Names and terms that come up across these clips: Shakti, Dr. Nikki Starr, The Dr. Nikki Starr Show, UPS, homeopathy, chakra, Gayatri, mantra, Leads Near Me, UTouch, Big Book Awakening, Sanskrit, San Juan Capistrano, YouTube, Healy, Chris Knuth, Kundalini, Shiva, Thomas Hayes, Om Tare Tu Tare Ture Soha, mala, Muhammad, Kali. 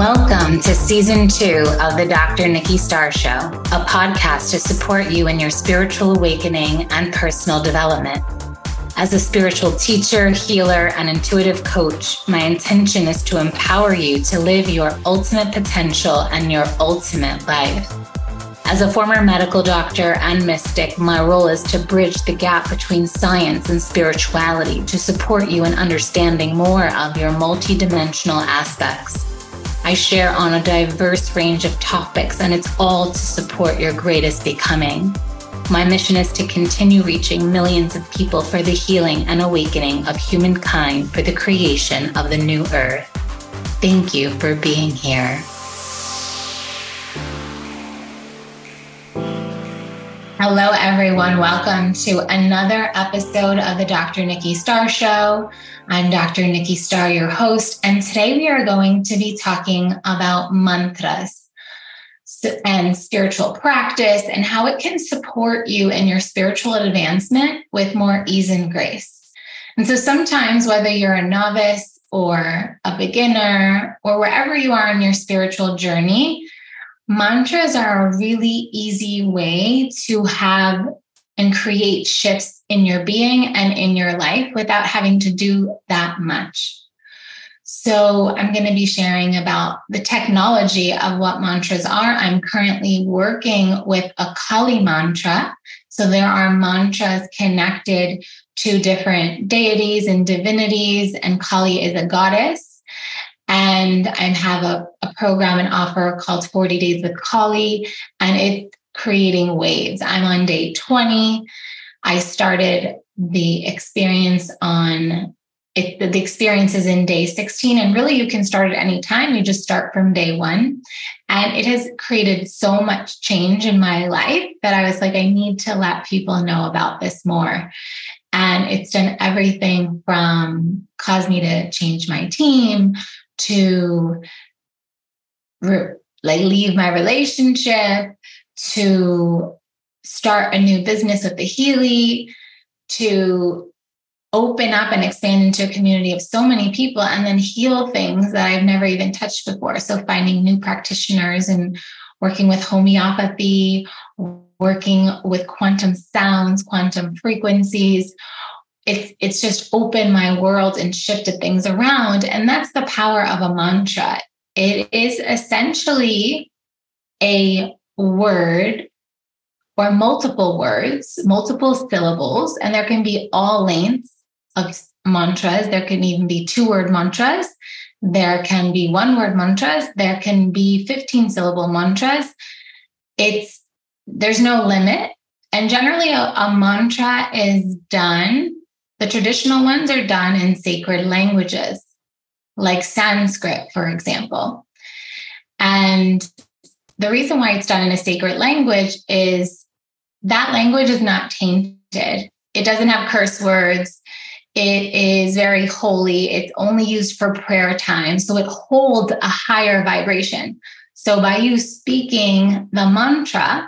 Welcome to Season 2 of The Dr. Nikki Starr Show, a podcast to support you in your spiritual awakening and personal development. As a spiritual teacher, healer, and intuitive coach, my intention is to empower you to live your ultimate potential and your ultimate life. As a former medical doctor and mystic, my role is to bridge the gap between science and spirituality to support you in understanding more of your multidimensional aspects. I share on a diverse range of topics, and it's all to support your greatest becoming. My mission is to continue reaching millions of people for the healing and awakening of humankind for the creation of the new earth. Thank you for being here. Hello, everyone. Welcome to another episode of the Dr. Nikki Starr Show. I'm Dr. Nikki Starr, your host, and today we are going to be talking about mantras and spiritual practice and how it can support you in your spiritual advancement with more ease and grace. And so sometimes, whether you're a novice or a beginner or wherever you are in your spiritual journey, mantras are a really easy way to have and create shifts in your being and in your life without having to do that much. So I'm going to be sharing about the technology of what mantras are. I'm currently working with a Kali mantra. So there are mantras connected to different deities and divinities, and Kali is a goddess. And I have a program and offer called 40 Days with Kali, and it's creating waves. I'm on day 20. I started the experience the experience is in day 16, and really you can start at any time. You just start from day one. And it has created so much change in my life that I was like, I need to let people know about this more. And it's done everything from caused me to change my team, to leave my relationship, to start a new business with the Healy, to open up and expand into a community of so many people, and then heal things that I've never even touched before. So finding new practitioners and working with homeopathy, working with quantum sounds, quantum frequencies. It's just opened my world and shifted things around. And that's the power of a mantra. It is essentially a word or multiple words, multiple syllables, and there can be all lengths of mantras. There can even be 2-word mantras. There can be 1-word mantras. There can be 15-syllable mantras. There's no limit. And generally a mantra is done. The traditional ones are done in sacred languages, like Sanskrit, for example. And the reason why it's done in a sacred language is that language is not tainted. It doesn't have curse words. It is very holy. It's only used for prayer time. So it holds a higher vibration. So by you speaking the mantra,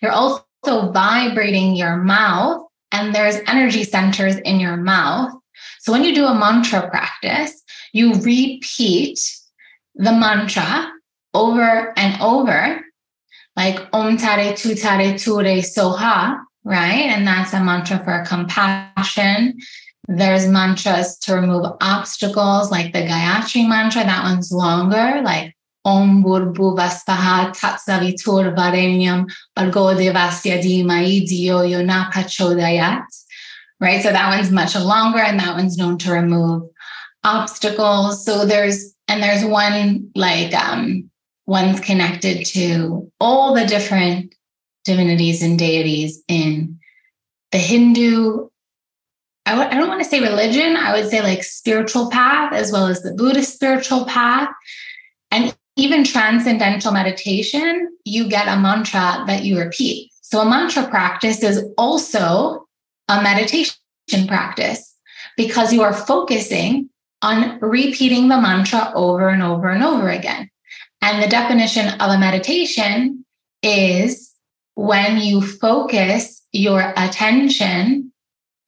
you're also vibrating your mouth, and there's energy centers in your mouth. So when you do a mantra practice, you repeat the mantra over and over, like Om Tare Tu Tare Ture Soha, right? And that's a mantra for compassion. There's mantras to remove obstacles, like the Gayatri mantra. That one's longer, like Om Burbu Vaspaha Tatsavitur Varenyam Bargode Vasyadi Maidio Yona Pachodayat. Right? So that one's much longer, and that one's known to remove obstacles. So there's one like one's connected to all the different divinities and deities in the Hindu. I don't want to say religion. I would say like spiritual path, as well as the Buddhist spiritual path. And even transcendental meditation, you get a mantra that you repeat. So a mantra practice is also a meditation practice, because you are focusing on repeating the mantra over and over and over again. And the definition of a meditation is when you focus your attention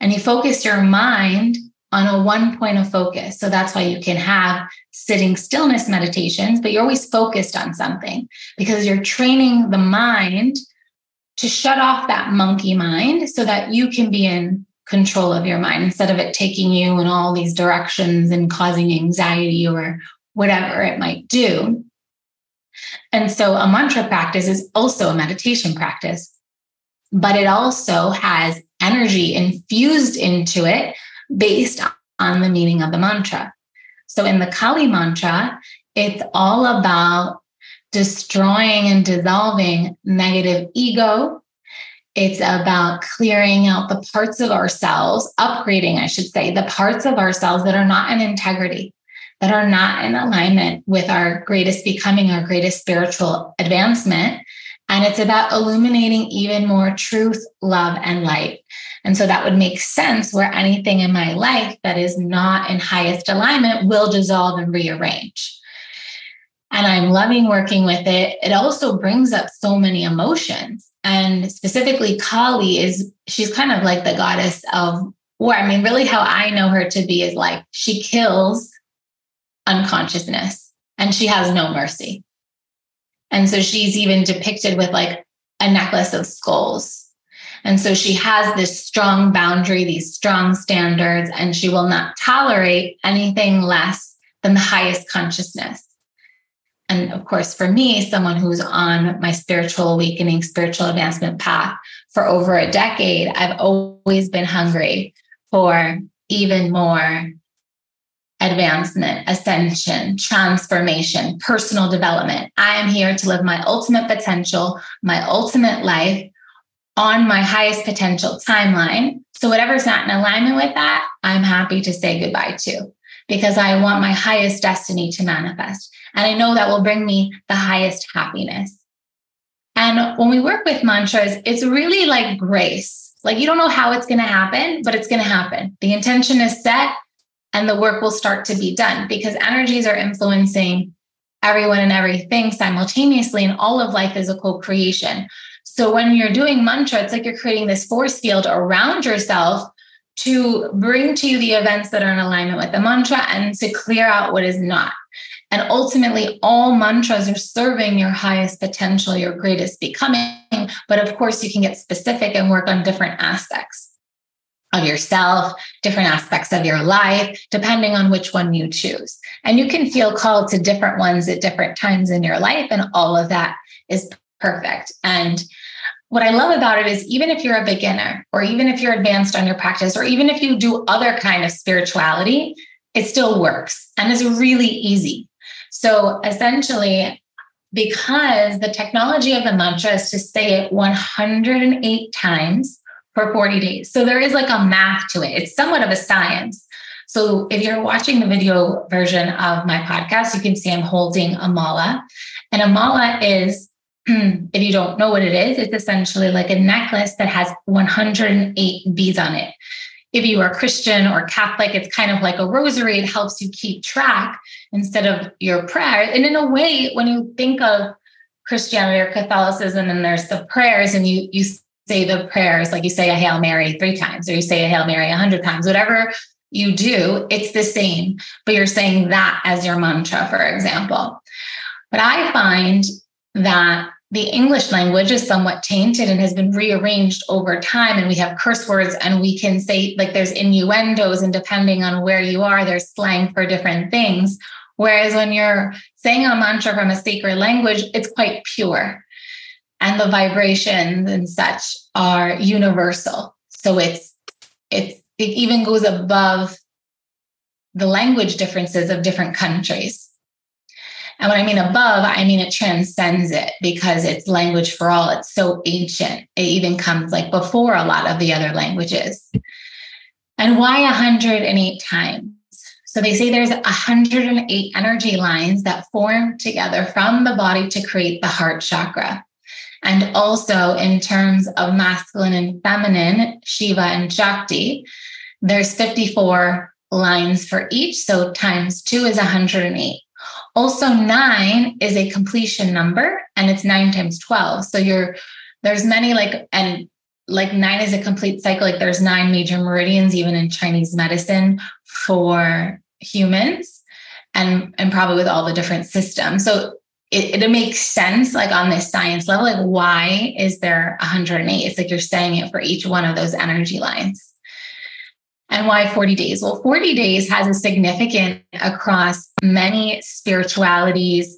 and you focus your mind on a one point of focus. So that's why you can have sitting stillness meditations, but you're always focused on something because you're training the mind to shut off that monkey mind so that you can be in control of your mind instead of it taking you in all these directions and causing anxiety or whatever it might do. And so a mantra practice is also a meditation practice, but it also has energy infused into it based on the meaning of the mantra. So in the Kali mantra, it's all about destroying and dissolving negative ego. It's about clearing out the parts of ourselves, upgrading, I should say, the parts of ourselves that are not in integrity, that are not in alignment with our greatest becoming, our greatest spiritual advancement. And it's about illuminating even more truth, love, and light. And so that would make sense where anything in my life that is not in highest alignment will dissolve and rearrange. And I'm loving working with it. It also brings up so many emotions. And specifically, Kali is, she's kind of like the goddess of war. I mean, really how I know her to be is like, she kills unconsciousness and she has no mercy. And so she's even depicted with like a necklace of skulls. And so she has this strong boundary, these strong standards, and she will not tolerate anything less than the highest consciousness. And of course, for me, someone who's on my spiritual awakening, spiritual advancement path for over a decade, I've always been hungry for even more advancement, ascension, transformation, personal development. I am here to live my ultimate potential, my ultimate life, on my highest potential timeline. So whatever's not in alignment with that, I'm happy to say goodbye to, because I want my highest destiny to manifest. And I know that will bring me the highest happiness. And when we work with mantras, it's really like grace. Like you don't know how it's going to happen, but it's going to happen. The intention is set and the work will start to be done, because energies are influencing everyone and everything simultaneously. And all of life is a co-creation. So when you're doing mantra, it's like you're creating this force field around yourself to bring to you the events that are in alignment with the mantra and to clear out what is not. And ultimately, all mantras are serving your highest potential, your greatest becoming. But of course, you can get specific and work on different aspects of yourself, different aspects of your life, depending on which one you choose. And you can feel called to different ones at different times in your life. And all of that is perfect. And what I love about it is, even if you're a beginner, or even if you're advanced on your practice, or even if you do other kind of spirituality, it still works and is really easy. So essentially, because the technology of the mantra is to say it 108 times for 40 days. So there is like a math to it. It's somewhat of a science. So if you're watching the video version of my podcast, you can see I'm holding a mala. And a mala is, if you don't know what it is, it's essentially like a necklace that has 108 beads on it. If you are Christian or Catholic, it's kind of like a rosary. It helps you keep track instead of your prayer. And in a way, when you think of Christianity or Catholicism, and there's the prayers, and you say the prayers, like you say a Hail Mary 3 times, or you say a Hail Mary 100 times, whatever you do, it's the same, but you're saying that as your mantra, for example. But I find that the English language is somewhat tainted and has been rearranged over time. And we have curse words, and we can say, like, there's innuendos, and depending on where you are, there's slang for different things. Whereas when you're saying a mantra from a sacred language, it's quite pure, and the vibrations and such are universal. So it even goes above the language differences of different countries. And when I mean above, I mean it transcends it, because it's language for all. It's so ancient. It even comes like before a lot of the other languages. And why 108 times? So they say there's 108 energy lines that form together from the body to create the heart chakra. And also in terms of masculine and feminine, Shiva and Shakti, there's 54 lines for each. So times 2 is 108. Also, 9 is a completion number, and it's 9 times 12. So there's many, like, and like nine is a complete cycle. Like there's nine major meridians, even in Chinese medicine for humans and probably with all the different systems. So it makes sense, like on this science level, like why is there 108? It's like you're saying it for each one of those energy lines. And why 40 days? Well, 40 days has a significance across many spiritualities,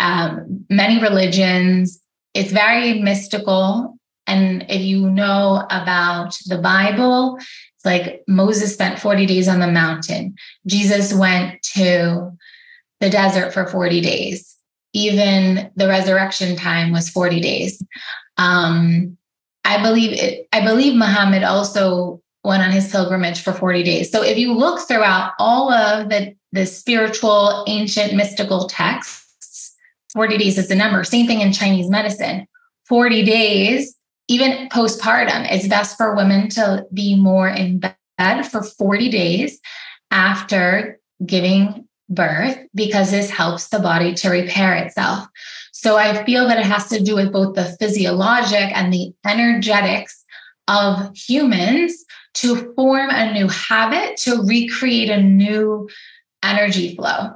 many religions. It's very mystical. And if you know about the Bible, it's like Moses spent 40 days on the mountain. Jesus went to the desert for 40 days. Even the resurrection time was 40 days. I believe Muhammad also went on his pilgrimage for 40 days. So if you look throughout all of the spiritual, ancient, mystical texts, 40 days is the number. Same thing in Chinese medicine. 40 days, even postpartum, it's best for women to be more in bed for 40 days after giving birth, because this helps the body to repair itself. So I feel that it has to do with both the physiologic and the energetics of humans to form a new habit, to recreate a new energy flow.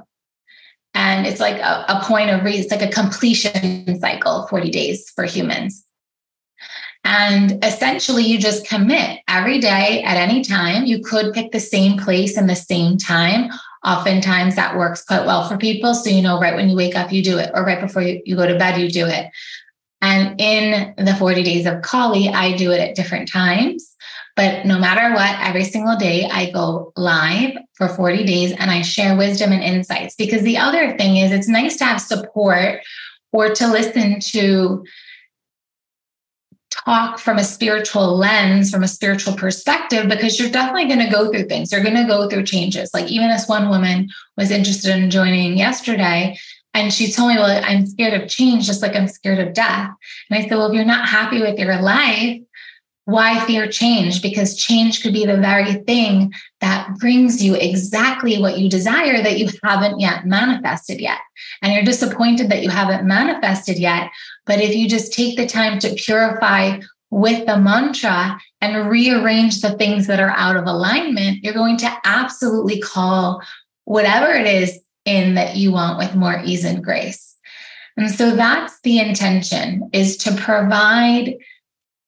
And it's like a point of it's like a completion cycle, 40 days for humans. And essentially you just commit every day at any time. You could pick the same place and the same time. Oftentimes that works quite well for people. So, you know, right when you wake up, you do it, or right before you go to bed, you do it. And in the 40 days of Kali, I do it at different times, but no matter what, every single day I go live for 40 days and I share wisdom and insights, because the other thing is it's nice to have support or to listen to talk from a spiritual lens, from a spiritual perspective, because you're definitely going to go through things. You're going to go through changes. Like even this one woman was interested in joining yesterday, and she told me, well, I'm scared of change, just like I'm scared of death. And I said, well, if you're not happy with your life, why fear change? Because change could be the very thing that brings you exactly what you desire that you haven't yet manifested yet. And you're disappointed that you haven't manifested yet. But if you just take the time to purify with the mantra and rearrange the things that are out of alignment, you're going to absolutely call whatever it is in that you want with more ease and grace. And so that's the intention, is to provide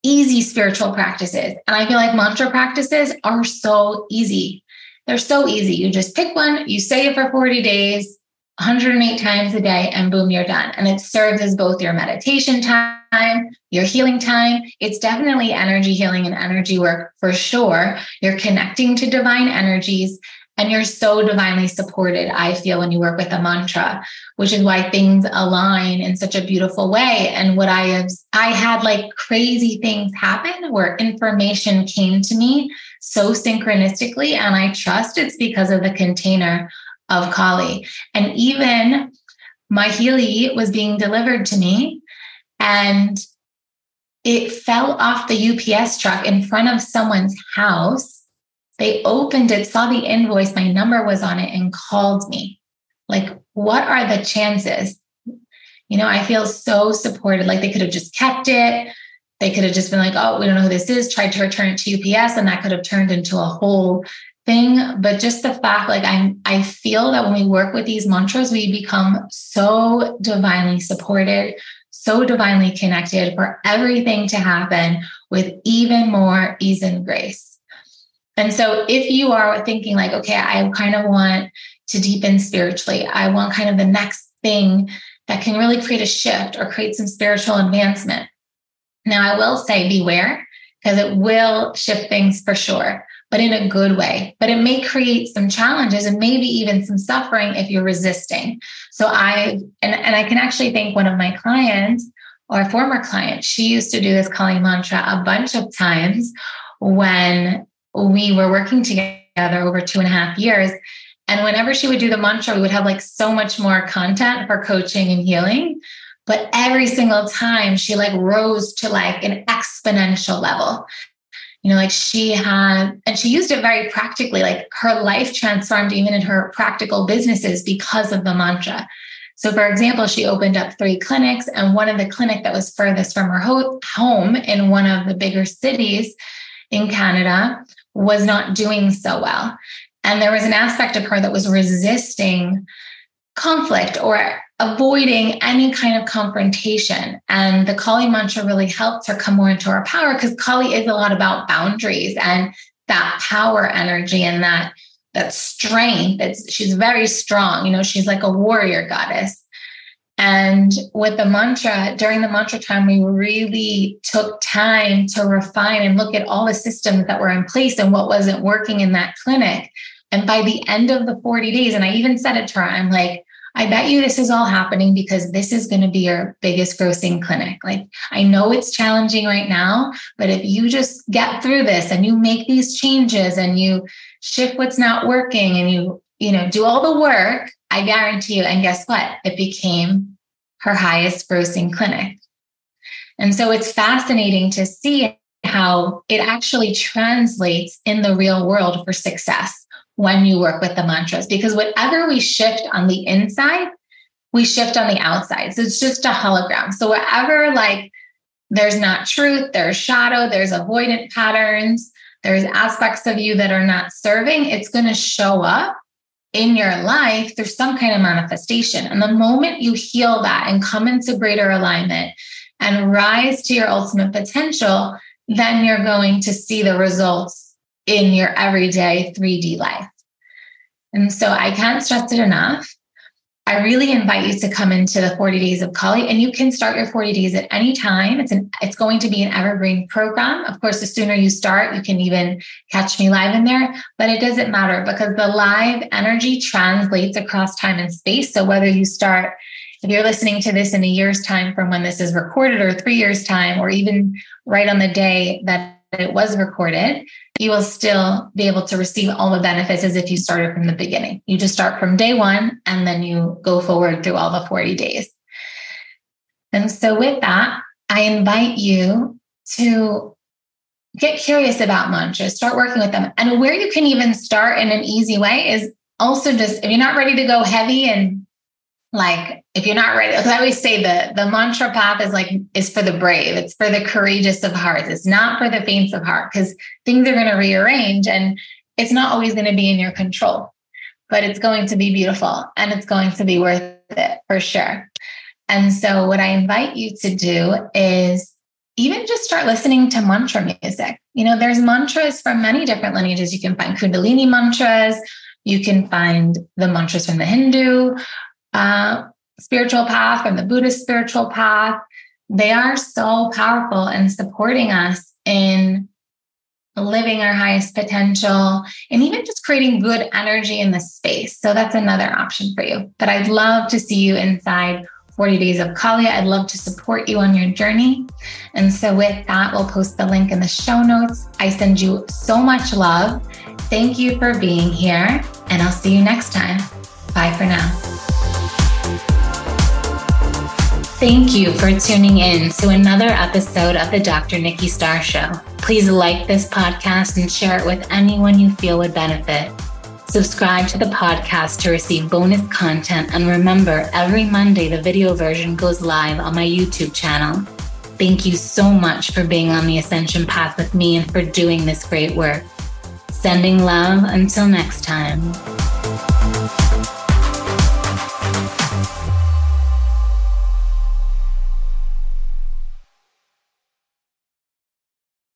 easy spiritual practices. And I feel like mantra practices are so easy. They're so easy. You just pick one, you say it for 40 days, 108 times a day, and boom, you're done. And it serves as both your meditation time, your healing time. It's definitely energy healing and energy work for sure. You're connecting to divine energies and you're so divinely supported, I feel, when you work with a mantra, which is why things align in such a beautiful way. And what I had like crazy things happen where information came to me so synchronistically. And I trust it's because of the container of Kali. And even my Healy was being delivered to me, and it fell off the UPS truck in front of someone's house. They opened it, saw the invoice, my number was on it, and called me. Like, what are the chances? You know, I feel so supported. Like they could have just kept it. They could have just been like, oh, we don't know who this is, tried to return it to UPS, and that could have turned into a whole thing. But just the fact, like I feel that when we work with these mantras, we become so divinely supported, so divinely connected for everything to happen with even more ease and grace. And so if you are thinking like, okay, I kind of want to deepen spiritually, I want kind of the next thing that can really create a shift or create some spiritual advancement. Now, I will say beware, because it will shift things for sure, but in a good way. But it may create some challenges and maybe even some suffering if you're resisting. So I can actually think one of my clients or a former client, she used to do this Kali mantra a bunch of times when we were working together over 2.5 years. And whenever she would do the mantra, we would have like so much more content for coaching and healing. But every single time she like rose to like an exponential level, you know, like she had, and she used it very practically, like her life transformed even in her practical businesses because of the mantra. So for example, she opened up 3 clinics, and one of the clinic that was furthest from her home in one of the bigger cities in Canada was not doing so well. And there was an aspect of her that was resisting conflict or avoiding any kind of confrontation. And the Kali mantra really helped her come more into her power, because Kali is a lot about boundaries and that power energy and that strength. She's very strong. You know, she's like a warrior goddess. And with the mantra, during the mantra time, we really took time to refine and look at all the systems that were in place and what wasn't working in that clinic. And by the end of the 40 days, and I even said it to her, I'm like, I bet you this is all happening because this is going to be your biggest grossing clinic. Like, I know it's challenging right now, but if you just get through this and you make these changes and you shift what's not working and you do all the work, I guarantee you. And guess what? It became her highest grossing clinic. And so it's fascinating to see how it actually translates in the real world for success when you work with the mantras, because whatever we shift on the inside, we shift on the outside. So it's just a hologram. So wherever there's not truth, there's shadow, there's avoidant patterns, there's aspects of you that are not serving, it's going to show up in your life through some kind of manifestation. And the moment you heal that and come into greater alignment and rise to your ultimate potential, then you're going to see the results in your everyday 3D life. And so I can't stress it enough. I really invite you to come into the 40 days of Kali, and you can start your 40 days at any time. It's going to be an evergreen program. Of course, the sooner you start, you can even catch me live in there, but it doesn't matter because the live energy translates across time and space. So whether you start, if you're listening to this in a year's time from when this is recorded, or 3 years time, or even right on the day that it was recorded, you will still be able to receive all the benefits as if you started from the beginning. You just start from day one, and then you go forward through all the 40 days. And so with that, I invite you to get curious about mantras, start working with them. And where you can even start in an easy way is also just, if you're not ready to go heavy and if you're not ready, because I always say the mantra path is for the brave. It's for the courageous of hearts. It's not for the faints of heart, because things are going to rearrange and it's not always going to be in your control, but it's going to be beautiful and it's going to be worth it for sure. And so what I invite you to do is even just start listening to mantra music. You know, there's mantras from many different lineages. You can find Kundalini mantras. You can find the mantras from the Hindu spiritual path and the Buddhist spiritual path. They are so powerful in supporting us in living our highest potential and even just creating good energy in the space. So that's another option for you. But I'd love to see you inside 40 Days of Kali. I'd love to support you on your journey. And so with that, we'll post the link in the show notes. I send you so much love. Thank you for being here, and I'll see you next time. Bye for now. Thank you for tuning in to another episode of the Dr. Nikki Starr Show. Please like this podcast and share it with anyone you feel would benefit. Subscribe to the podcast to receive bonus content. And remember, every Monday, the video version goes live on my YouTube channel. Thank you so much for being on the Ascension Path with me and for doing this great work. Sending love until next time.